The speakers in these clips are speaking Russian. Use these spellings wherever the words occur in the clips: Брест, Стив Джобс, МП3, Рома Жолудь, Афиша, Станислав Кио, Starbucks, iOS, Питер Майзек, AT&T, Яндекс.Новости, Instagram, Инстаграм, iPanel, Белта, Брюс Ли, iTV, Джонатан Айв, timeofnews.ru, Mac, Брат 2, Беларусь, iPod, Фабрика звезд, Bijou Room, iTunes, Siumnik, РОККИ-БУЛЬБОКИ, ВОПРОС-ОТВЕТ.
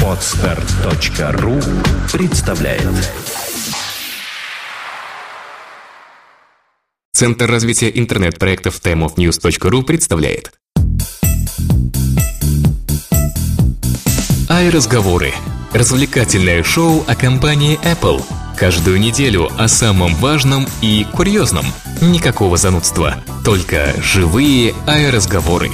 Podcast.ru представляет. Центр развития интернет-проектов timeofnews.ru представляет. Ай-разговоры. Развлекательное шоу о компании Apple. Каждую неделю о самом важном и курьезном. Никакого занудства. Только живые ай-разговоры.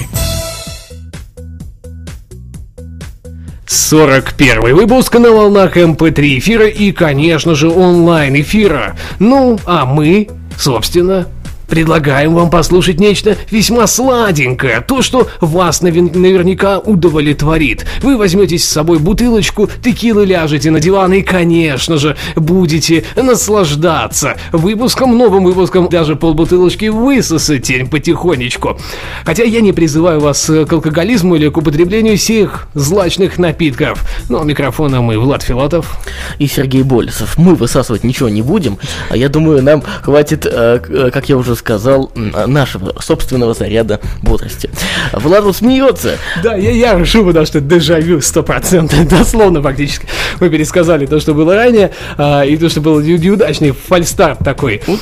41-й выпуск на волнах МП3 эфира и, конечно же, онлайн эфира. Ну, а мы, собственно, предлагаем вам послушать нечто весьма сладенькое, то, что вас наверняка удовлетворит. Вы возьмете с собой бутылочку текилы, ляжете на диван и, конечно же, будете наслаждаться выпуском, новым выпуском, даже полбутылочки высосете потихонечку. Хотя я не призываю вас к алкоголизму или к употреблению сих злачных напитков. Но микрофоном и Влад Филатов и Сергей Болесов. Мы высасывать ничего не будем, а я думаю, нам хватит, как я уже сказал, нашего собственного заряда бодрости. Влад смеется. Да, я решу, потому что дежавю 100%, дословно фактически. Мы пересказали то, что было ранее, и то, что был неудачный фальстарт такой. Вот,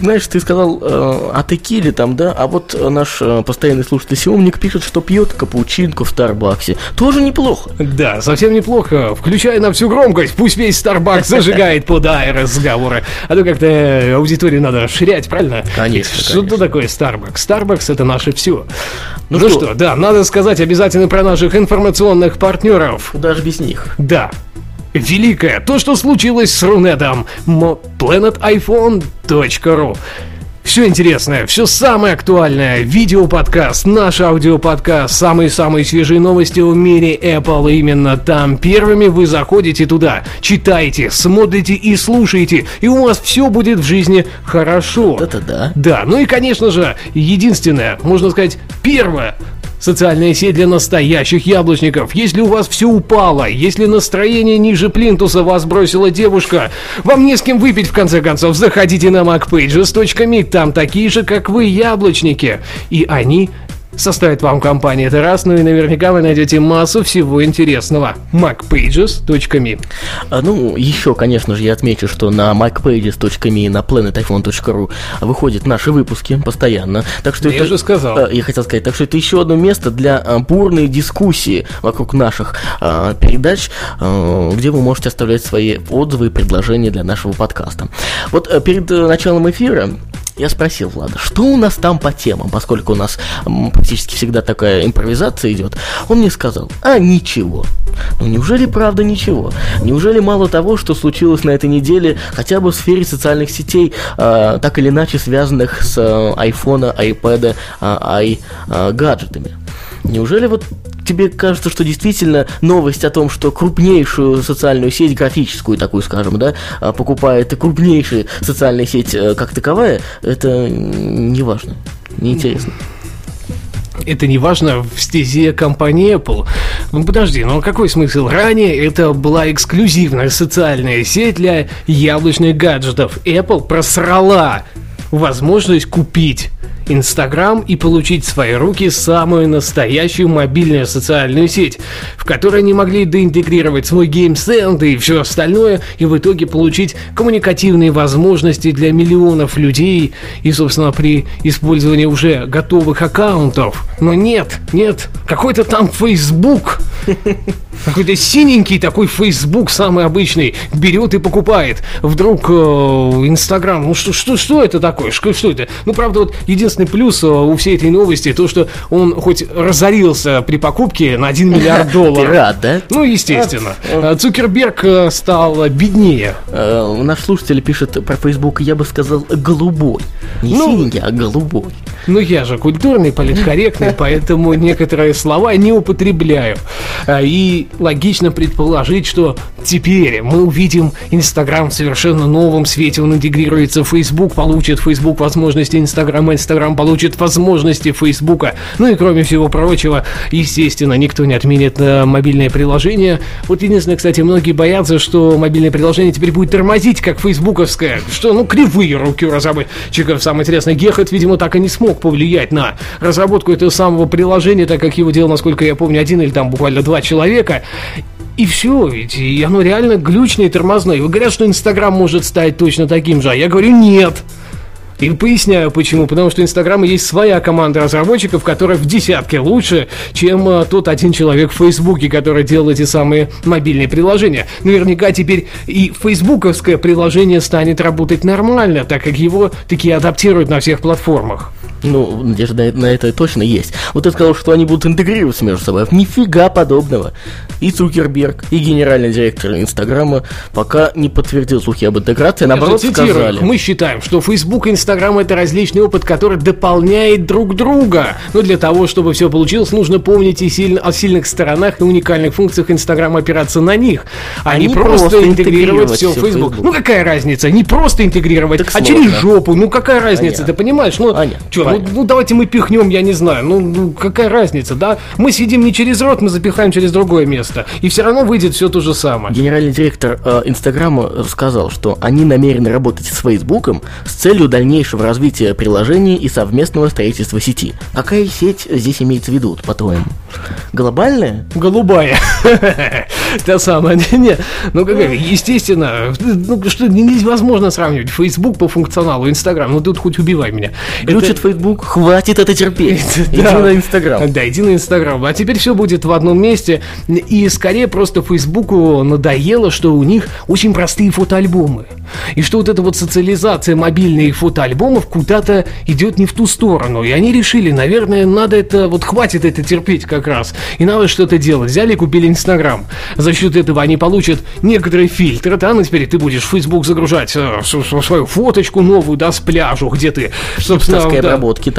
знаешь, ты сказал о текиле там, да, а вот наш постоянный слушатель Siumnik пишет, что пьет капучинку в Starbucks. Тоже неплохо. Да, совсем неплохо. Включай на всю громкость, пусть весь Starbucks зажигает под разговоры. А то как-то аудиторию надо расширять, правильно? Конечно. Что такое Starbucks? Starbucks — это наше все. Ну что, да, надо сказать обязательно про наших информационных партнеров. Даже без них. Да. Великое то, что случилось с Рунетом. planetiphone.ru. Все интересное, все самое актуальное, видеоподкаст, наш аудиоподкаст, самые-самые свежие новости в мире Apple. Именно там первыми вы заходите туда, читаете, смотрите и слушаете, и у вас все будет в жизни хорошо. Это да. Да, ну и, конечно же, единственное, можно сказать, первое. Социальная сеть для настоящих яблочников. Если у вас все упало, если настроение ниже плинтуса, вас бросила девушка, вам не с кем выпить, в конце концов, заходите на MacPages.me. Там такие же, как вы, яблочники. И они составят вам компанию это раз, ну и наверняка вы найдете массу всего интересного. MacPages.me. Ну, еще, конечно же, я отмечу, что на MacPages.me и на planetiphone.ru выходят наши выпуски постоянно. Так что я уже сказал. Я хотел сказать, так что это еще одно место для бурной дискуссии вокруг наших передач, где вы можете оставлять свои отзывы и предложения для нашего подкаста. Вот перед началом эфира я спросил Влада, что у нас там по темам, поскольку у нас практически всегда такая импровизация идет. Он мне сказал: а ничего. Ну неужели правда ничего? Неужели мало того, что случилось на этой неделе хотя бы в сфере социальных сетей, так или иначе связанных с айфона, iPad, гаджетами? Неужели вот тебе кажется, что действительно новость о том, что крупнейшую социальную сеть, графическую такую, скажем, да, покупает крупнейшая социальная сеть как таковая, это не важно, не интересно? Это не важно в стезе компании Apple. Ну подожди, ну какой смысл? Ранее это была эксклюзивная социальная сеть для яблочных гаджетов. Apple просрала возможность купить Instagram и получить в свои руки самую настоящую мобильную социальную сеть, в которой они могли доинтегрировать свой геймсенд и все остальное, и в итоге получить коммуникативные возможности для миллионов людей и, собственно, при использовании уже готовых аккаунтов. Но нет, какой-то там Facebook, какой-то синенький такой Facebook, самый обычный, берет и покупает. Вдруг Instagram, ну что это такое? Что это? Ну, правда, вот единственный плюс у всей этой новости то, что он хоть разорился при покупке на $1 миллиард. Ты рад, да? Ну, естественно. Цукерберг стал беднее. Наш слушатель пишет про Facebook, я бы сказал, голубой. Не синенький, а голубой. Ну, я же культурный, политкорректный, поэтому некоторые слова не употребляю. И логично предположить, что теперь мы увидим Instagram в совершенно новом свете. Он интегрируется в Facebook, получит Facebook возможности Instagram, Instagram получит возможности Facebook. Ну и кроме всего прочего, естественно, никто не отменит мобильное приложение. Вот единственное, кстати, многие боятся, что мобильное приложение теперь будет тормозить, как фейсбуковское, что, ну, кривые руки у разработчиков. Самое интересное, Гехет, видимо, так и не смог повлиять на разработку этого самого приложения, так как его делал, насколько я помню, один или там буквально два человека. И все, ведь и оно реально глючное и тормозное. И говорят, что Инстаграм может стать точно таким же, а я говорю нет. И поясняю почему. Потому что у Инстаграма есть своя команда разработчиков, которая в десятки лучше, чем тот один человек в Фейсбуке, который делал эти самые мобильные приложения. Наверняка теперь и фейсбуковское приложение станет работать нормально, так как его такие адаптируют на всех платформах. Ну, надежда на это точно есть. Вот ты сказал, что они будут интегрироваться между собой. Нифига подобного. И Цукерберг, и генеральный директор Инстаграма пока не подтвердил слухи об интеграции. Наоборот, сказали: мы считаем, что Фейсбук и Инстаграм — это различный опыт, который дополняет друг друга. Но для того, чтобы все получилось, нужно помнить и о сильных сторонах и уникальных функциях Инстаграма, опираться на них, а не просто интегрировать все в Facebook. Ну какая разница? Не просто интегрировать, так а сложно. Через жопу. Ну какая разница? Ты понимаешь? Ну, что? Ну, давайте мы пихнем, я не знаю. Ну, какая разница, да? Мы сидим не через рот, мы запихаем через другое место. И все равно выйдет все то же самое. Генеральный директор Инстаграма сказал, что они намерены работать с Фейсбуком с целью дальнейшего развития приложений и совместного строительства сети. Какая сеть здесь имеется в виду, по-твоему? Глобальная? Голубая. Та самая. Нет, ну, естественно, невозможно сравнивать Фейсбук по функционалу Инстаграм. Ну, тут хоть убивай меня. Ключит Фейсбук. Хватит это терпеть. Иди на Инстаграм. Да, иди на Инстаграм. А теперь все будет в одном месте. И скорее просто Фейсбуку надоело, что у них очень простые фотоальбомы. И что вот эта вот социализация мобильных фотоальбомов куда-то идет не в ту сторону. И они решили, наверное, надо это, вот хватит это терпеть как раз. И надо что-то делать. Взяли и купили Инстаграм. За счет этого они получат некоторые фильтры. Там и теперь ты будешь в Фейсбук загружать свою фоточку новую, да, с пляжу, где ты, собственно, такой.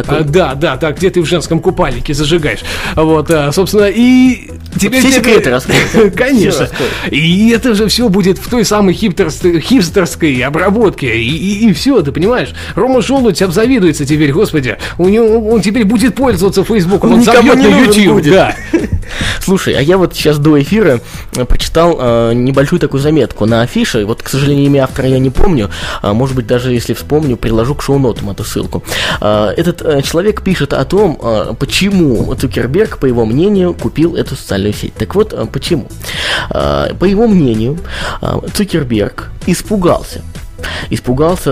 Да, где ты в женском купальнике зажигаешь. Вот, собственно, и теперь все секреты раскроют. Конечно. И это же все будет в той самой хипстерской обработке. И все, ты понимаешь? Рома Жолудь обзавидуется теперь, господи. Он теперь будет пользоваться Фейсбуком. Он забьет на YouTube. Да. Слушай, а я вот сейчас до эфира прочитал небольшую такую заметку на Афише. Вот, к сожалению, имя автора я не помню. Может быть, даже если вспомню, приложу к шоу-нотам эту ссылку. Этот человек пишет о том, почему Цукерберг, по его мнению, купил эту социальную сеть. Так вот, почему? По его мнению, Цукерберг испугался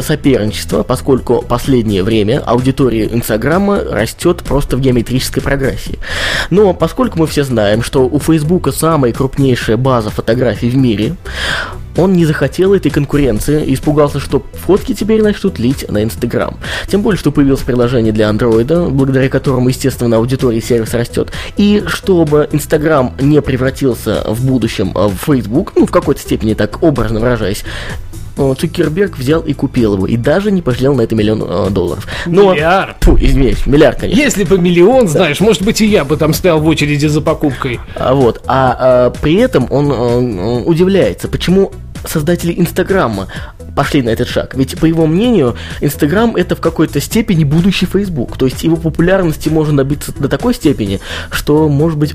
соперничества, поскольку последнее время аудитория Инстаграма растет просто в геометрической прогрессии. Но поскольку мы все знаем, что у Фейсбука самая крупнейшая база фотографий в мире, он не захотел этой конкуренции и испугался, что фотки теперь начнут лить на Инстаграм. Тем более, что появилось приложение для Андроида, благодаря которому, естественно, аудитория сервиса растет. И чтобы Инстаграм не превратился в будущем в Фейсбук, в какой-то степени, так образно выражаясь, Цукерберг взял и купил его. И даже не пожалел на это $1 миллион. Но, миллиард. Фу, извиняюсь, миллиард, конечно. Если бы $1 миллион, знаешь, может быть, и я бы там стоял в очереди за покупкой. При этом он удивляется, почему создатели Инстаграма пошли на этот шаг. Ведь, по его мнению, Инстаграм — это в какой-то степени будущий Фейсбук. То есть его популярности можно добиться до такой степени, что, может быть,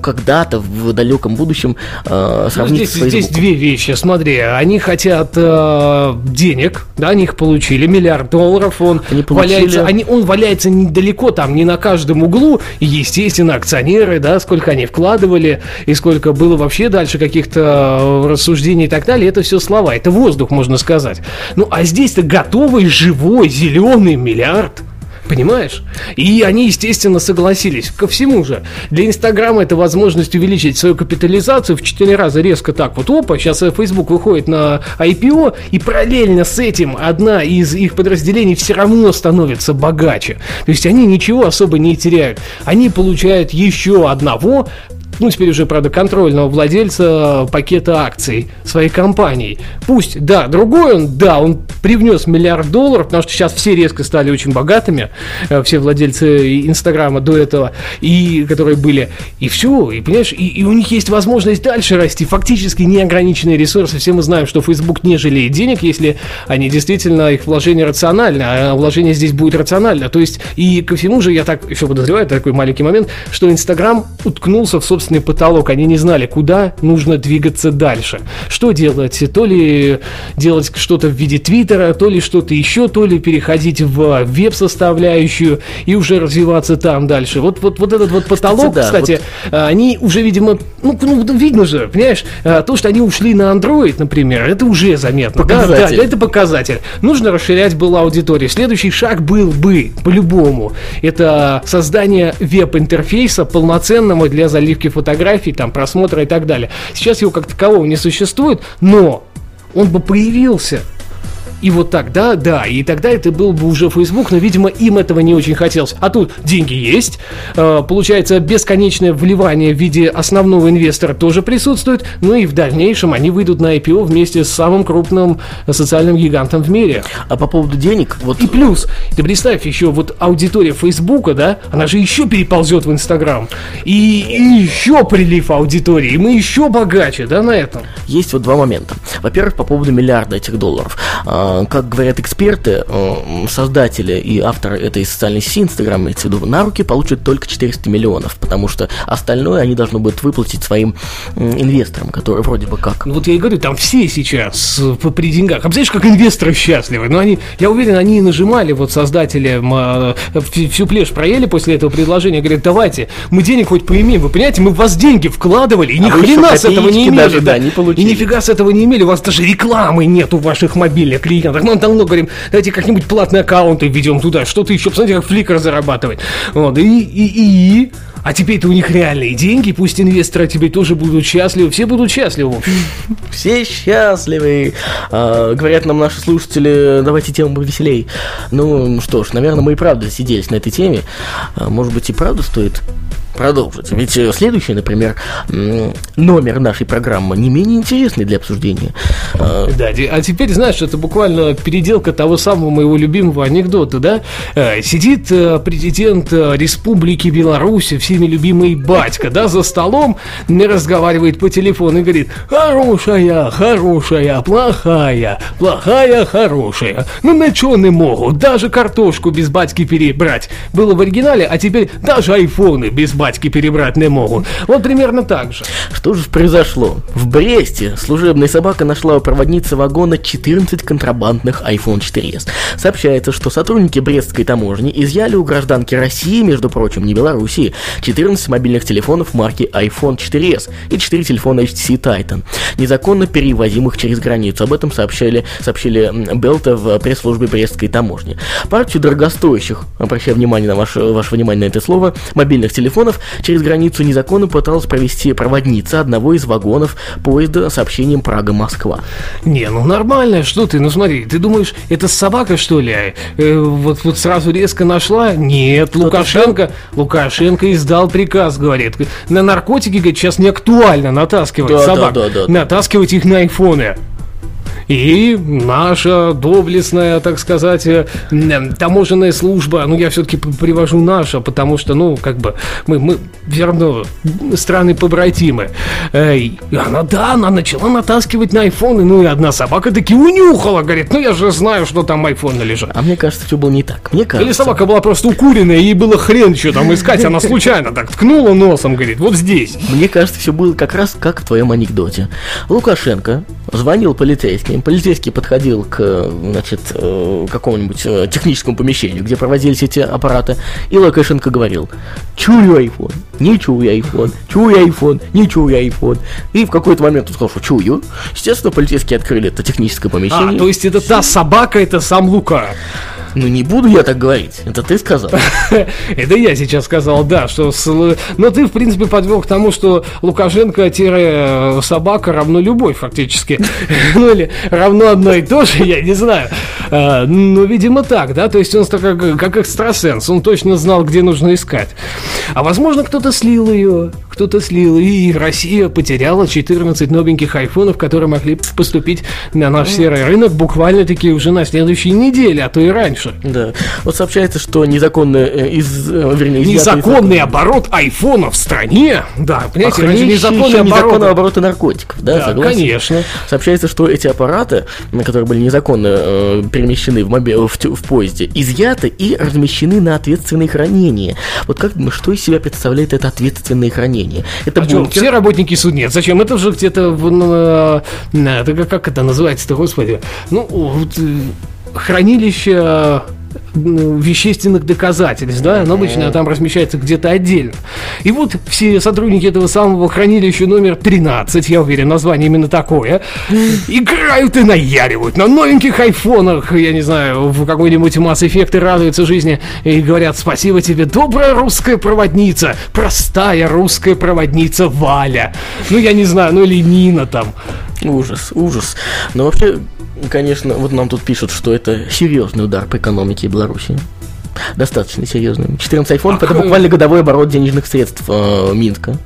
когда-то в далеком будущем сравнить с Фейсбуком. Здесь две вещи, смотри, они хотят денег, да, они их получили, $1 миллиард, он валяется недалеко там, не на каждом углу, и, естественно, акционеры, да, сколько они вкладывали, и сколько было вообще дальше каких-то рассуждений и так далее, это все слова, это воздух, можно сказать. Ну, а здесь-то готовый, живой, зеленый $1 миллиард. Понимаешь? И они, естественно, согласились. Ко всему же, для Инстаграма это возможность увеличить свою капитализацию в 4 раза резко так вот. Опа, сейчас Facebook выходит на IPO, и параллельно с этим одна из их подразделений все равно становится богаче. То есть они ничего особо не теряют. Они получают еще одного ну теперь уже, правда, контрольного владельца пакета акций своей компании. Пусть, да, другой он, да, он привнес $1 миллиард, потому что сейчас все резко стали очень богатыми, все владельцы Инстаграма до этого, и которые были, и все, и понимаешь, и у них есть возможность дальше расти, фактически неограниченные ресурсы. Все мы знаем, что Facebook не жалеет денег, если они действительно, их вложение рационально, а вложение здесь будет рационально. То есть, и ко всему же, я так еще подозреваю, такой маленький момент, что Инстаграм уткнулся в собственный потолок, они не знали, куда нужно двигаться дальше, что делать, то ли делать что-то в виде Твиттера, то ли что-то еще, то ли переходить в веб-составляющую и уже развиваться там дальше. Вот этот вот потолок, кстати, да, они уже, видимо, ну, видно же, понимаешь, то, что они ушли на Android, например, это уже заметно. Показатель. Да, это показатель. Нужно расширять была аудиторию. Следующий шаг был бы, по-любому, это создание веб-интерфейса полноценного для заливки фотографий, там, просмотра и так далее. Сейчас его как такового не существует, но он бы появился. И вот тогда, да, и тогда это был бы уже Facebook, но, видимо, им этого не очень хотелось. А тут деньги есть, получается, бесконечное вливание в виде основного инвестора тоже присутствует, ну и в дальнейшем они выйдут на IPO вместе с самым крупным социальным гигантом в мире. А по поводу денег... Вот... И плюс, ты представь, еще вот аудитория Фейсбука, да, она же еще переползет в Инстаграм, и еще прилив аудитории, и мы еще богаче, да, на этом. Есть вот два момента. Во-первых, по поводу миллиарда этих долларов. Как говорят эксперты, создатели и авторы этой социальной сети, Инстаграма, имеется в виду, на руки получат только 400 миллионов, потому что остальное они должны будут выплатить своим инвесторам, которые вроде бы как... Ну вот я и говорю, там все сейчас при деньгах. А представляешь, как инвесторы счастливы? Ну они, я уверен, они нажимали, вот создатели всю плешь проели после этого предложения, говорят, давайте, мы денег хоть поимеем, вы понимаете, мы в вас деньги вкладывали, и ни хрена с этого не имели. Даже, да, не получили. И нифига с этого не имели, у вас даже рекламы нету в ваших мобильных клиентах. Мы давно говорим, давайте как-нибудь платные аккаунты введем туда, что-то еще, посмотрите, как Flickr зарабатывает. Вот, и. А теперь-то у них реальные деньги, пусть инвесторы теперь тоже будут счастливы, все будут счастливы. Все счастливы. Говорят нам наши слушатели, давайте тему повеселей. Ну что ж, наверное, мы и правда сиделись на этой теме. Может быть, и правда стоит продолжить. Ведь следующий, например, номер нашей программы не менее интересный для обсуждения. Да, а теперь, знаешь, это буквально переделка того самого моего любимого анекдота, да? Сидит президент Республики Беларусь, всеми любимый батька, да, за столом, не разговаривает по телефону и говорит: хорошая, хорошая, плохая, плохая, хорошая. Ну на чё не могут? Даже картошку без батьки перебрать. Было в оригинале, а теперь даже айфоны без батьки перебрать не могут. Вот примерно так же. Что же произошло? В Бресте служебная собака нашла у проводницы вагона 14 контрабандных iPhone 4S. Сообщается, что сотрудники брестской таможни изъяли у гражданки России, между прочим, не Белоруссии, 14 мобильных телефонов марки iPhone 4S и 4 телефона HTC Titan, незаконно перевозимых через границу. Об этом сообщили Белта в пресс-службе брестской таможни. Партию дорогостоящих, обращаю внимание на ваше внимание на это слово, мобильных телефонов через границу незаконно пыталась провести проводница одного из вагонов поезда с сообщением Прага-Москва. Не, ну нормально, что ты, ну смотри, ты думаешь, это собака, что ли? Вот сразу резко нашла? Нет, кто-то Лукашенко издал приказ, говорит, на наркотики, говорит, сейчас не актуально натаскивать собак, натаскивать их на айфоны. И наша доблестная, так сказать, таможенная служба, ну я все-таки привожу наша, потому что, ну, как бы, мы все равно страны-побратимы. Она начала натаскивать на айфоны, ну и одна собака таки унюхала, говорит, ну я же знаю, что там айфоны лежат. А мне кажется, все было не так. Мне кажется. Или собака была просто укуренная, ей было хрен что там искать, она случайно так ткнула носом, говорит, вот здесь. Мне кажется, все было как раз как в твоем анекдоте. Лукашенко звонил полицейским. Полицейский подходил к, значит, какому-нибудь техническому помещению, где проводились эти аппараты, и Лукашенко говорил: «Чую айфон, не чую айфон, чую айфон, не чую айфон». И в какой-то момент он сказал, что чую. Естественно, полицейские открыли это техническое помещение. А, то есть это та собака, это сам Лука. Ну, не буду я так говорить, это ты сказал. Это я сейчас сказал, да, что... Но ты, в принципе, подвел к тому, что Лукашенко-собака равно любовь, фактически. Ну, или равно одно и то же, я не знаю. Ну, видимо, так, да, то есть он как экстрасенс, он точно знал, где нужно искать. А, возможно, кто-то слил ее, кто-то слил, и Россия потеряла 14 новеньких айфонов, которые могли поступить на наш серый рынок буквально-таки уже на следующей неделе, а то и раньше. Да. Вот сообщается, что незаконный оборот айфона в стране, да, понимаете, незаконный оборот наркотиков, да, согласен? Конечно. Сообщается, что эти аппараты, которые были незаконно перемещены в поезде, изъяты и размещены на ответственные хранения. Вот как думаешь, что из себя представляет это ответственное хранение? Это бункер. Все работники суднец. Зачем? Это же где-то как это называется-то, господи? Ну, вот, хранилище вещественных доказательств, да, оно обычно там размещается где-то отдельно. И вот все сотрудники этого самого хранилища номер 13, я уверен, название именно такое, играют и наяривают на новеньких айфонах, я не знаю, в какой-нибудь Mass Effect, радуются жизни и говорят: спасибо тебе, добрая русская проводница, простая русская проводница Валя. Ну, я не знаю, ну или Нина там. Ужас, ужас. Но вообще, конечно, вот нам тут пишут, что это серьезный удар по экономике Беларуси. Достаточно серьезным. 14 айфонов — это буквально годовой оборот денежных средств Минска.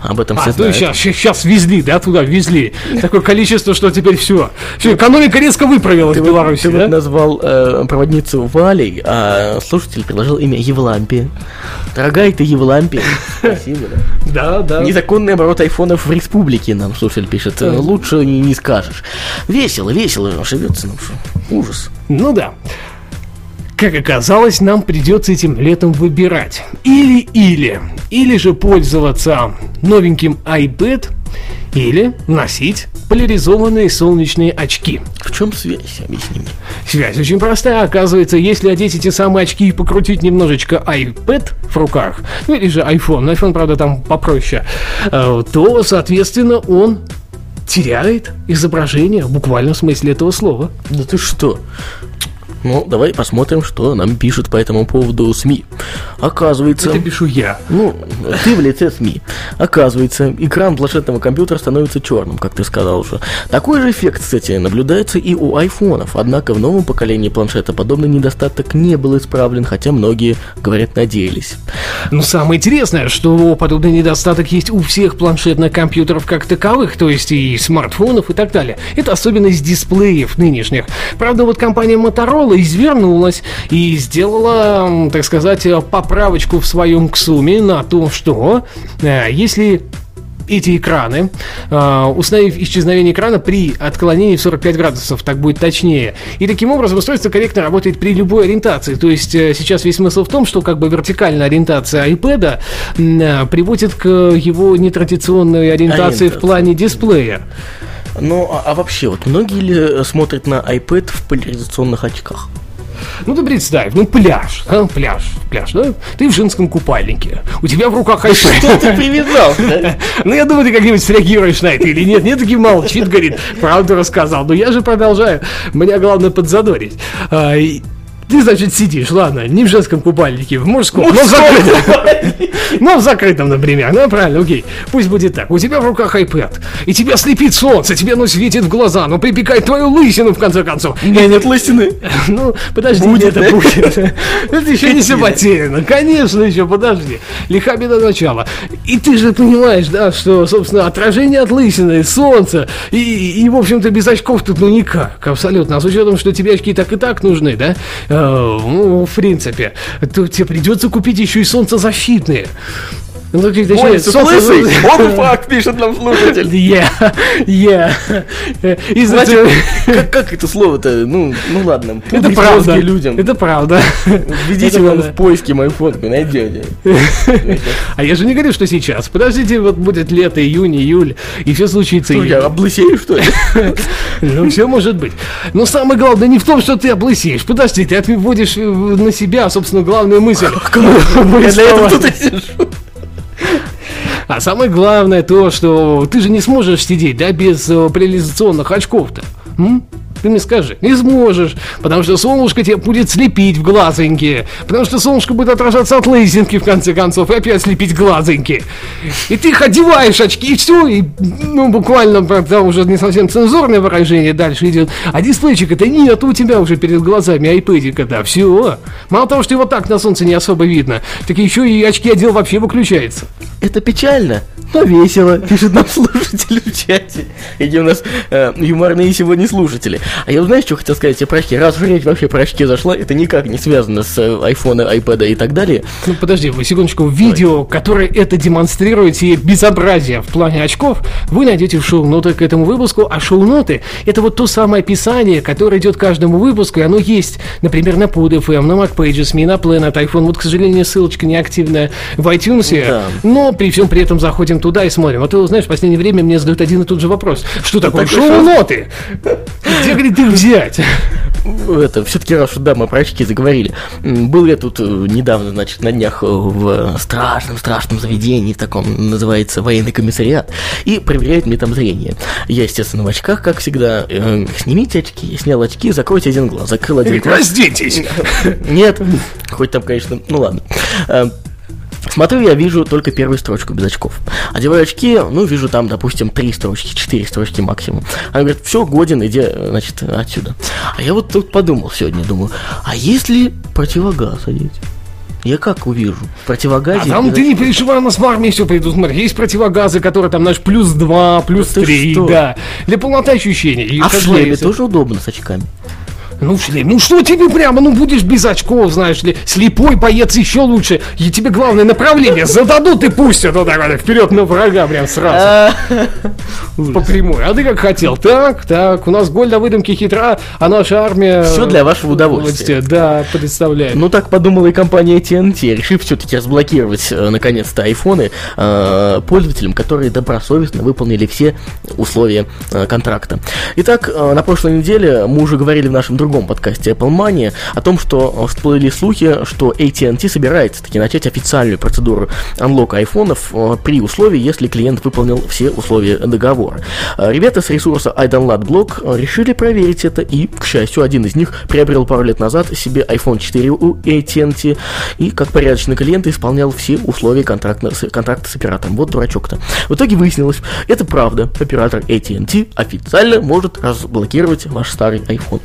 Об этом все знают. Сейчас везли, да, туда везли. Такое количество, что теперь все, экономика резко выправилась в Беларуси. Ты назвал проводницу Валей, а слушатель предложил имя Евлампия. Дорогая ты, Евлампия. Спасибо, да? Да. Незаконный оборот айфонов в республике, нам слушатель пишет. Лучше не скажешь. Весело, весело живется нам. Ужас. Ну да. Как оказалось, нам придется этим летом выбирать. Или же пользоваться новеньким iPad, или носить поляризованные солнечные очки. В чем связь, объясни мне? Связь очень простая. Оказывается, если одеть эти самые очки и покрутить немножечко iPad в руках, ну или же iPhone, правда, там попроще, то, соответственно, он теряет изображение, буквально в смысле этого слова. Да ты что? Ну, давай посмотрим, что нам пишут по этому поводу СМИ. Оказывается... Это пишу я. Ну, ты в лице СМИ. Оказывается, экран планшетного компьютера становится черным, как ты сказал уже. Такой же эффект, кстати, наблюдается и у айфонов. Однако в новом поколении планшета подобный недостаток не был исправлен, хотя многие, говорят, надеялись. Но самое интересное, что подобный недостаток есть у всех планшетных компьютеров как таковых, то есть и смартфонов и так далее. Это особенность дисплеев нынешних. Правда, вот компания Motorola извернулась и сделала, так сказать, поправочку в своем ксуме на то, что если эти экраны, установив исчезновение экрана при отклонении в 45 градусов, так будет точнее. И таким образом устройство корректно работает при любой ориентации. То есть сейчас весь смысл в том, что как бы вертикальная ориентация iPad приводит к его нетрадиционной ориентации в плане дисплея. Ну, а вообще, вот многие ли смотрят на iPad в поляризационных очках? Ну, ты представь, пляж, да? Ты в женском купальнике, у тебя в руках iPad. Что ты привязал? Ну, я думаю, ты как-нибудь среагируешь на это или нет. Нет, таки молчит, говорит, правду рассказал. Но я же продолжаю, мне главное подзадорить. Ты, значит, сидишь, ладно, не в женском купальнике, в мужском, но в закрытом, например, ну, правильно, окей, пусть будет так. У тебя в руках iPad, и тебя слепит солнце, тебе оно светит в глаза, оно припекает твою лысину, в конце концов. Нет лысины. Ну, подожди, будет. Это еще не все потеряно, конечно, еще подожди, лиха беда начала. И ты же понимаешь, да, что, собственно, отражение от лысины, солнца, и в общем-то, без очков тут, ну, никак, абсолютно. А с учетом, что тебе очки так и так нужны, да, ну, в принципе, то тебе придется купить еще и солнцезащитные. Ну, ой, солнцезащитные. Он факт пишет нам слушатель. Значит, как это слово-то? Ну ладно. Это правда. Людям. Это правда. Введите вам в поиске мою фотку, найдете. А я же не говорю, что сейчас. Подождите, вот будет лето, июнь, июль, и все случится. Что, я облысею, что ли? Ну, все может быть. Но самое главное не в том, что ты облысеешь. Подожди, ты отводишь на себя, собственно, главную мысль. Я для этого тут и сижу. А самое главное то, что ты же не сможешь сидеть, да, без поляризационных очков-то. Ты мне скажи. Не сможешь, потому что солнышко тебе будет слепить в глазоньки, потому что солнышко будет отражаться от лысинки, в конце концов, и опять слепить глазоньки. И ты их одеваешь, очки, и все, и, ну, буквально, правда, уже не совсем цензурное выражение дальше идет, а дисплейчика-то нет у тебя уже перед глазами, айпэдика-то, все. Мало того, что его так на солнце не особо видно, так еще и очки одел, вообще выключается. Это печально, но весело, пишет нам слушатель в чате. Эти у нас юморные сегодня слушатели. А я, знаешь, что хотел сказать тебе про очки? Раз в речь вообще про очки зашла, это никак не связано с айфона, айпада и так далее. Ну, подожди, секундочку. Видео, которое это демонстрирует, и безобразие в плане очков, вы найдете в шоу-ноты к этому выпуску. А шоу-ноты — это вот то самое описание, которое идет каждому выпуску, и оно есть, например, на PUDFM, на MacPages.me, на Planet, iPhone. Вот, к сожалению, ссылочка неактивная в iTunes, да. Но при всем при этом заходим туда и смотрим. А ты знаешь, в последнее время мне задают один и тот же вопрос. Что такое шоу-ноты? Где, говорит, их взять? Это, все-таки, раз уж, да, мы про очки заговорили. Был я тут недавно, значит, на днях в страшном заведении, в таком, называется, военный комиссариат, и проверяют мне там зрение. Я, естественно, в очках, как всегда. Снимите очки, я снял очки, закройте один глаз. Закрыл один глаз. Разденьтесь! Нет, хоть там, конечно, ну ладно. Смотрю, я вижу только первую строчку без очков. Одеваю очки, ну, вижу там, допустим, 3 строчки, 4 строчки максимум. Она говорит, все, годен, иди, значит, отсюда. А я вот тут подумал сегодня, думаю, а если противогаз одеть? Я как увижу? Противогазе... А там ты не переживай, нас в армии все предусмотрено. Есть противогазы, которые там, знаешь, +2, +3, да. Для полноты ощущений. И а в шлеме тоже удобно с очками? Ну, шлем, ну что тебе прямо, ну будешь без очков, знаешь ли, слепой боец еще лучше, и тебе главное направление зададут и пустят вот так вот вперед на врага прям сразу, по прямой, а ты как хотел, так, у нас голь на выдумке хитра, а наша армия... Все для вашего удовольствия. Да, представляю. Ну так подумала и компания AT&T, решив все-таки разблокировать, наконец-то, айфоны пользователям, которые добросовестно выполнили все условия контракта. Итак, на прошлой неделе мы уже говорили в нашем другом подкасте Apple Mania о том, что всплыли слухи, что AT&T собирается таки начать официальную процедуру анлока айфонов при условии, если клиент выполнил все условия договора. Ребята с ресурса iDownloadBlog решили проверить это, и, к счастью, один из них приобрел пару лет назад себе iPhone 4 у AT&T и, как порядочный клиент, исполнял все условия контракта с оператором. Вот дурачок-то. В итоге выяснилось, это правда, оператор AT&T официально может разблокировать ваш старый iPhone.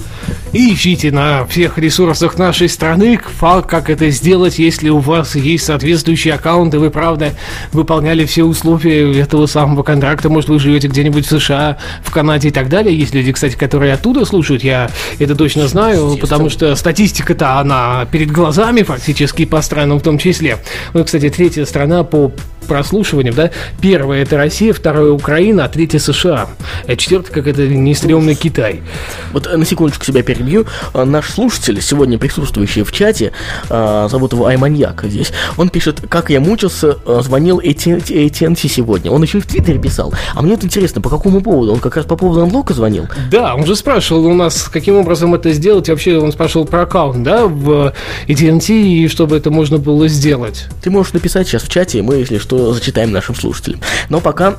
И ищите на всех ресурсах нашей страны факт, как это сделать, если у вас есть соответствующий аккаунт, и вы, правда, выполняли все условия этого самого контракта. Может, вы живете где-нибудь в США, в Канаде и так далее. Есть люди, кстати, которые оттуда слушают, я это точно знаю, потому что статистика-то, она перед глазами фактически по странам в том числе. Ну, кстати, третья страна по прослушиванием, да? Первая — это Россия, вторая — Украина, а третья — США. А четвертая, как это нестрёмный, Китай. Вот на секундочку себя перебью. Наш слушатель, сегодня присутствующий в чате, зовут его Айманьяк здесь, он пишет, как я мучился, звонил AT&T сегодня. Он еще и в Твиттере писал. А мне вот интересно, по какому поводу? Он как раз по поводу анлока звонил? Да, он же спрашивал у нас, каким образом это сделать. Вообще, он спрашивал про аккаунт, да, в AT&T, и чтобы это можно было сделать. Ты можешь написать сейчас в чате, мы, если что, зачитаем нашим слушателям. Но пока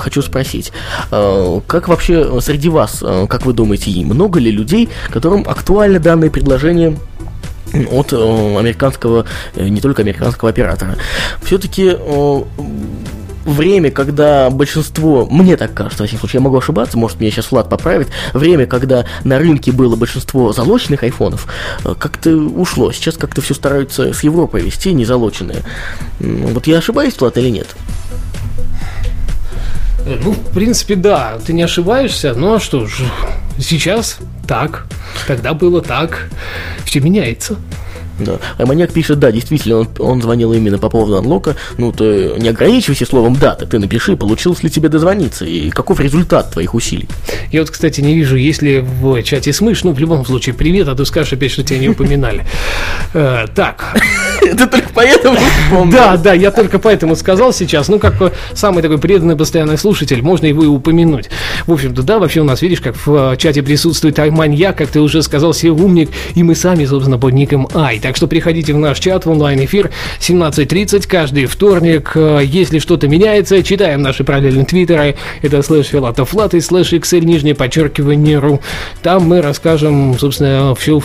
хочу спросить, как вообще среди вас, как вы думаете, много ли людей, которым актуальны данные предложения от американского, не только американского оператора? Все-таки время, когда большинство, мне так кажется, во всяком случае, я могу ошибаться, может, меня сейчас Влад поправит, время, когда на рынке было большинство залоченных айфонов, как-то ушло. Сейчас как-то все стараются с Европы вести, не залоченные. Вот я ошибаюсь, Влад, или нет? Ну, в принципе, да, ты не ошибаешься, но что ж, сейчас так, тогда было так, все меняется. Да. Айманьяк пишет, да, действительно, он звонил именно по поводу анлока. Ну, ты не ограничивайся словом «дата», ты напиши, получилось ли тебе дозвониться и каков результат твоих усилий. Я вот, кстати, не вижу, есть ли в чате смыш, ну, в любом случае, привет, а ты скажешь опять, что тебя не упоминали. Так. Это только поэтому? Да, я только поэтому сказал сейчас, ну, как самый такой преданный постоянный слушатель, можно его и упомянуть. В общем-то, да, вообще у нас, видишь, как в чате присутствует Айманьяк, как ты уже сказал, все умник, и мы сами, собственно, под ником Ай. Так что приходите в наш чат, в онлайн-эфир 17:30 каждый вторник. Если что-то меняется, читаем наши параллельные твиттеры. Это /Филатов Влад и /xl_ру. Там мы расскажем, собственно, все,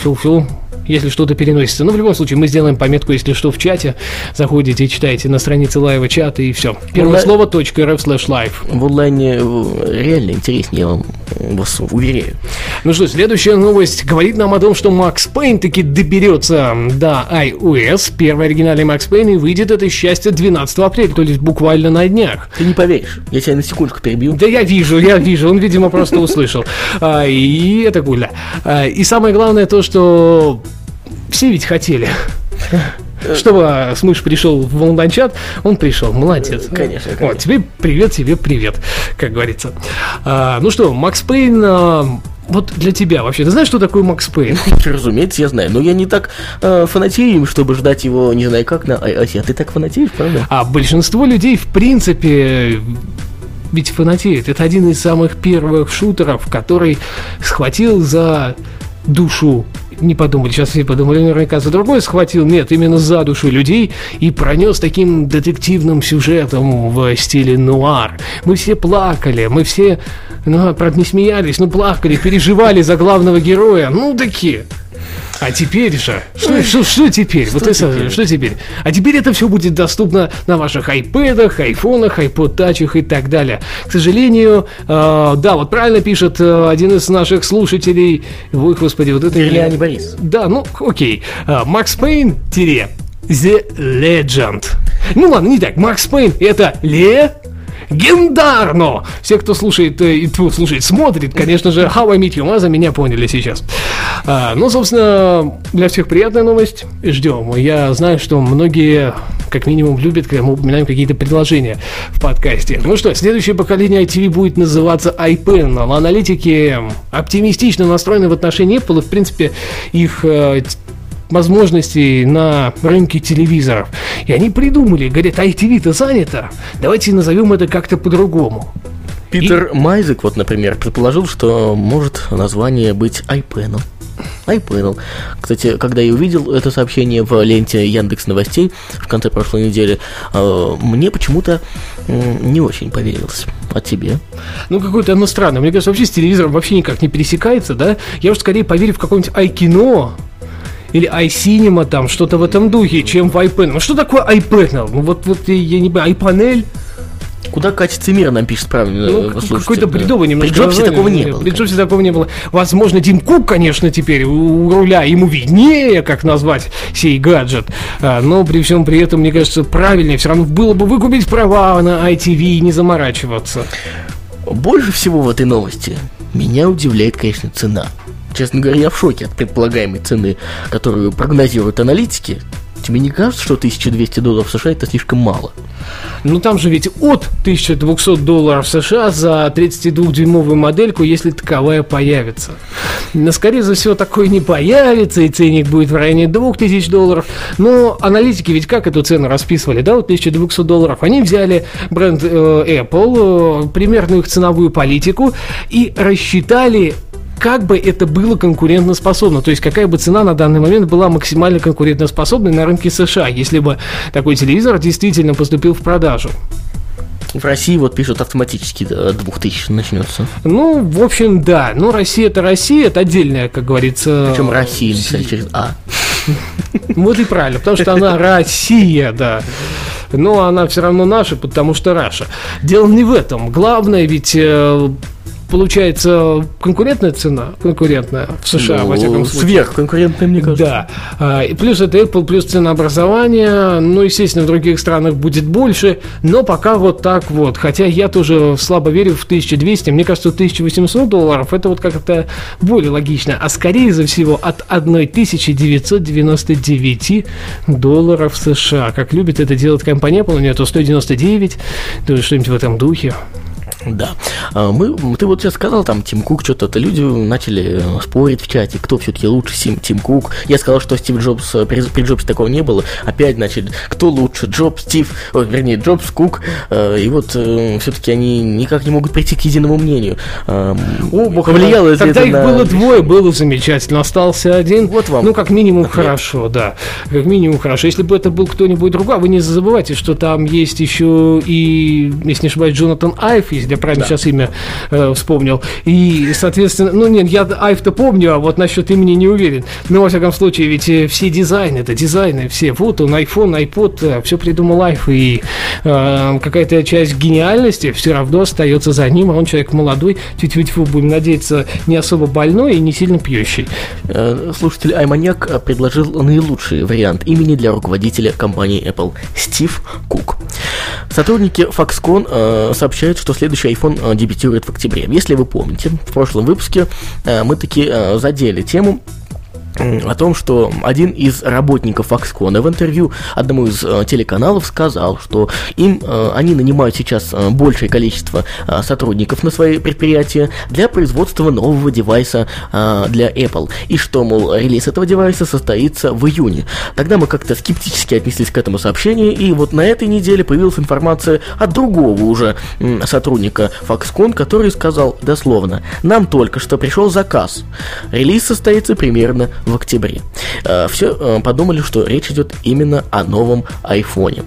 если что-то переносится. Но в любом случае мы сделаем пометку, если что, в чате. Заходите и читайте на странице лайва чата, и все. Первое слово .рф/лайв. В онлайне реально интереснее, я вам вас уверяю. Ну что, следующая новость говорит нам о том, что Max Payne таки доберется до iOS. Первый оригинальный Max Payne, и выйдет это счастье 12 апреля, то есть буквально на днях. Ты не поверишь, я тебя на секундку перебью. Да я вижу, он, видимо, просто услышал. И это круто. И самое главное то, что все ведь хотели, чтобы Смыш пришел в онлайн-чат. Он пришел, молодец. Конечно. Вот, тебе привет, как говорится. Ну что, Макс Пейн... Вот для тебя вообще, ты знаешь, что такое Max Payne? Разумеется, я знаю, но я не так фанатею им, чтобы ждать его, не знаю как, на iOS. А ты так фанатеешь, правда? А большинство людей, в принципе... Ведь фанатеет. Это один из самых первых шутеров, который схватил за душу. Не подумали, сейчас все подумали, наверняка за другой схватил. Нет, именно за душу людей и пронес таким детективным сюжетом в стиле нуар. Мы все плакали, мы все, правда, не смеялись, но плакали, переживали за главного героя. Ну, такие... А теперь же, что теперь? Что, вот теперь? Что теперь? А теперь это все будет доступно на ваших iPad'ах, айфонах, iPod-тачах и так далее. К сожалению, да, вот правильно пишет один из наших слушателей. Ой, господи, вот это... Илья, не Борис. Да, ну, окей. Max Payne The Legend. Ну ладно, не так. Max Payne это легендарно. Все, кто слушает и смотрит, конечно же, How I Meet Your Mother, меня поняли сейчас. Ну, собственно, для всех приятная новость. Ждем. Я знаю, что многие, как минимум, любят, когда мы упоминаем какие-то предложения в подкасте. Ну что, следующее поколение iTV будет называться iPanel. Аналитики оптимистично настроены в отношении Apple и, в принципе, их возможностей на рынке телевизоров. И они придумали, говорят, ITV-то занято, давайте назовем это как-то по-другому. Питер Майзек, вот, например, предположил, что может название быть iPanel. iPanel. Кстати, когда я увидел это сообщение в ленте Яндекс.Новостей в конце прошлой недели, мне почему-то не очень поверилось. А тебе? Ну, какое-то оно странное. Мне кажется, вообще с телевизором вообще никак не пересекается, да? Я уж скорее поверю в какое-нибудь iKino или iCinema, там, что-то в этом духе, чем в iPanel. Ну, что такое iPanel? Ну, вот я не понимаю, iPanel? Куда катится мир, нам пишет, правильно, ну, какой-то бредовый немножко. При Джобсе такого не было. Возможно, Тим Кук, конечно, теперь у руля, ему виднее, как назвать сей гаджет. Но при всем при этом, мне кажется, правильнее все равно было бы выкупить права на ITV и не заморачиваться. Больше всего в этой новости меня удивляет, конечно, цена. Честно говоря, я в шоке от предполагаемой цены, которую прогнозируют аналитики. Тебе не кажется, что $1200 США это слишком мало? Ну там же ведь от $1200 США за 32-дюймовую модельку, если таковая появится. Но, скорее всего, такое не появится, и ценник будет в районе $2000. Но аналитики ведь как эту цену расписывали, да, вот $1200. Они взяли бренд Apple, примерную их ценовую политику, и рассчитали, как бы это было конкурентоспособно, то есть какая бы цена на данный момент была максимально конкурентоспособной на рынке США, если бы такой телевизор действительно поступил в продажу. В России, вот пишут, автоматически от 2000 начнется. Ну, в общем, да. Но Россия, это отдельная, как говорится... Причем Россия, написали через А. Вот и правильно, потому что она Россия, да. Но она все равно наша, потому что Раша. Дело не в этом. Главное ведь... Получается, конкурентная цена, в США, во всяком случае. Сверхконкурентная, мне кажется. Да. И плюс это Apple, плюс ценообразование. Ну, естественно, в других странах будет больше, но пока вот так вот. Хотя я тоже слабо верю в 1200. Мне кажется, $1800 это вот как-то более логично. А скорее всего от $1999 США. Как любит это делать компания Apple, у нее то 199, то что-нибудь в этом духе. Да. Ты вот сейчас сказал, там, Тим Кук, что-то люди начали спорить в чате, кто все-таки лучше, Тим Кук. Я сказал, что Стив Джобс, при Джобсе такого не было. Опять, значит, кто лучше, Джобс, Кук. И вот все-таки они никак не могут прийти к единому мнению. Повлияло это на... Когда их было двое, было замечательно. Остался один. Вот вам. Ну, как минимум, хорошо, да. Как минимум, хорошо. Если бы это был кто-нибудь другой, вы не забывайте, что там есть еще и, если не ошибаюсь, Джонатан Айв, если я правильно сейчас имя вспомнил. И, соответственно, я Айв-то помню, а вот насчет имени не уверен. Но, во всяком случае, ведь все дизайны, все. Вот он, iPhone, iPod, все придумал Айв. И какая-то часть гениальности все равно остается за ним. А он человек молодой, чуть-чуть, будем надеяться, не особо больной и не сильно пьющий. Слушатель Айманьяк предложил наилучший вариант имени для руководителя компании Apple – Стив Кук. Сотрудники Foxconn сообщают, что следующий iPhone дебютирует в октябре. Если вы помните, в прошлом выпуске мы таки задели тему о том, что один из работников Foxconn в интервью одному из телеканалов сказал, что они нанимают сейчас большее количество сотрудников на свои предприятия для производства нового девайса для Apple, и что, мол, релиз этого девайса состоится в июне. Тогда мы как-то скептически отнеслись к этому сообщению, и вот на этой неделе появилась информация от другого уже сотрудника Foxconn, который сказал дословно: «Нам только что пришел заказ. Релиз состоится примерно в октябре». Все подумали, что речь идет именно о новом айфоне.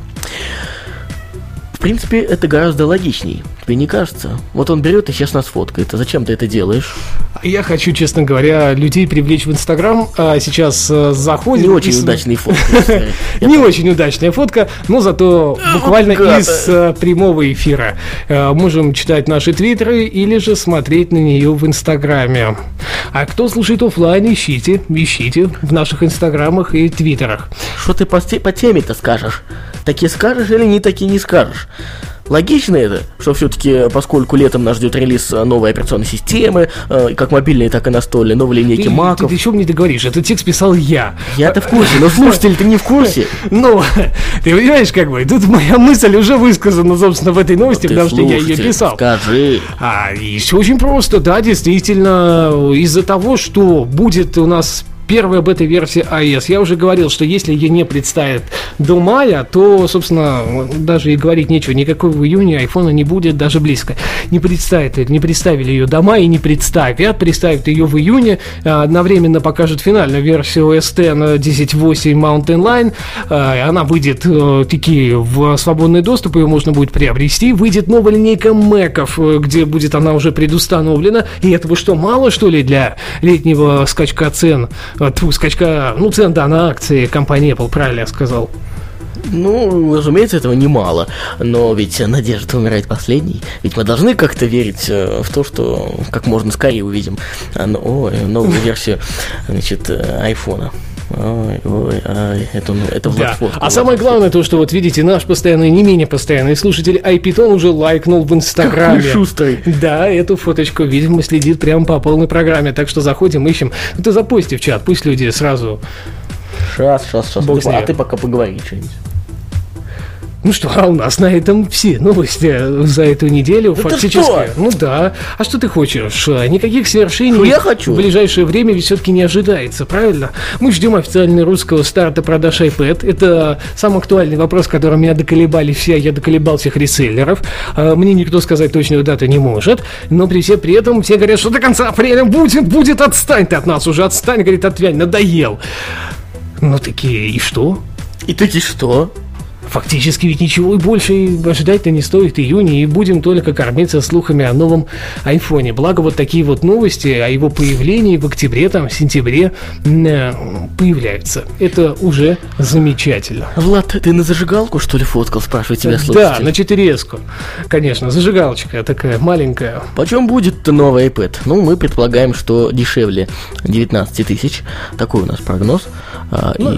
В принципе, это гораздо логичней. Тебе не кажется? Вот он берет и сейчас нас фоткает. А зачем ты это делаешь? Я хочу, честно говоря, людей привлечь в Инстаграм. А сейчас заходим... Не очень удачная фотка. Не очень удачная фотка, но зато буквально из прямого эфира. Можем читать наши твиттеры или же смотреть на нее в Инстаграме. А кто слушает офлайн, ищите в наших Инстаграмах и Твиттерах. Что ты по теме-то скажешь? Такие скажешь или не такие не скажешь? Логично это, что все-таки, поскольку летом нас ждет релиз новой операционной системы, как мобильной, так и настольной, новой линейки Маков. Ты еще мне договоришь, этот текст писал я. Я-то в курсе, но слушатель-то не в курсе. Ну, ты понимаешь, как бы, тут моя мысль уже высказана, собственно, в этой новости, потому что я ее писал. Скажи. И все очень просто, да, действительно, из-за того, что будет у нас... Первая бета-версия iOS. Я уже говорил, что если ее не представят до мая, то, собственно, даже и говорить нечего. Никакой в июне айфона не будет, даже близко. Не представили ее до мая и не представят. Представят ее в июне. Одновременно покажут финальную версию OS X 10.8 Mountain Lion. Она выйдет таки в свободный доступ, ее можно будет приобрести. Выйдет новая линейка Мэков, где будет она уже предустановлена. И этого что, мало, что ли, для летнего скачка цен? Цен, да, на акции компании Apple, правильно я сказал. Разумеется, этого немало. Но ведь надежда умирает последней. Ведь мы должны как-то верить в то, что как можно скорее увидим новую версию, значит, айфона. Это Влад Филатов. А самое главное то, что вот видите, наш постоянный, не менее постоянный слушатель Айпитон уже лайкнул в Инстаграме. Какой шустрый. Да, эту фоточку, видимо, следит прямо по полной программе. Так что заходим, ищем. Ты запусти в чат, пусть люди сразу. Сейчас. А ты пока поговори что-нибудь. А у нас на этом все новости за эту неделю, фактически. Что? А что ты хочешь? Никаких свершений в ближайшее время ведь все-таки не ожидается, правильно? Мы ждем официального русского старта продаж iPad. Это самый актуальный вопрос, который меня доколебали все. Я доколебал всех реселлеров. Мне никто сказать точную дату не может. Но при этом все говорят, что до конца апреля будет, отстань ты от нас уже, отстань, говорит, отвянь, надоел. И что? Фактически ведь ничего и больше ожидать-то не стоит июня, и будем только кормиться слухами о новом айфоне. Благо вот такие вот новости о его появлении в октябре, в сентябре появляются. Это уже замечательно. Влад, ты на зажигалку, что ли, фоткал, спрашивает тебя слушатель? Да, на 4S-ку. Конечно, зажигалочка такая маленькая. Почем будет-то новый iPad? Мы предполагаем, что дешевле 19 тысяч. Такой у нас прогноз.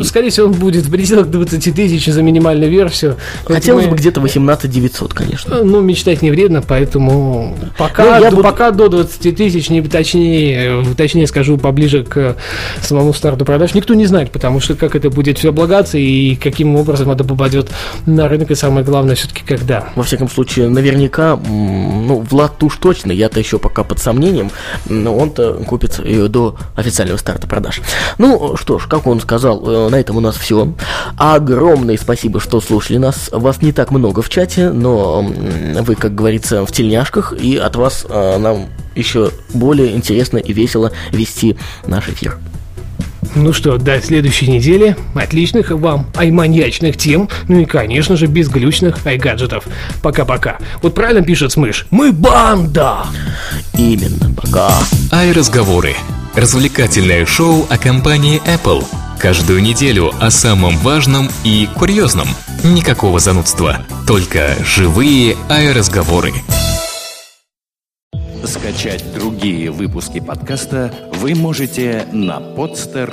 Скорее всего, он будет в пределах 20 тысяч за минимальную версию. версию. Хотелось бы где-то 18 900, конечно. Ну, мечтать не вредно, поэтому пока, пока до 20 тысяч, не точнее скажу, поближе к самому старту продаж, никто не знает, потому что как это будет все облагаться и каким образом это попадет на рынок, и самое главное, все-таки когда. Во всяком случае, наверняка, ну, Влад уж точно, я-то еще пока под сомнением, но он-то купит ее до официального старта продаж. Ну, что ж, как он сказал, на этом у нас все. Огромное спасибо, что слушали нас. Вас не так много в чате, но вы, как говорится, в тельняшках, и от вас нам еще более интересно и весело вести наш эфир. Ну что, до следующей недели. Отличных вам айманьячных тем. Ну и, конечно же, безглючных айгаджетов. Пока-пока. Вот правильно пишет Смыш? Мы банда! Именно, пока. Ай-разговоры. Развлекательное шоу о компании Apple. Каждую неделю о самом важном и курьезном. Никакого занудства. Только живые ай-разговоры. Скачать другие выпуски подкаста вы можете на podster.ru.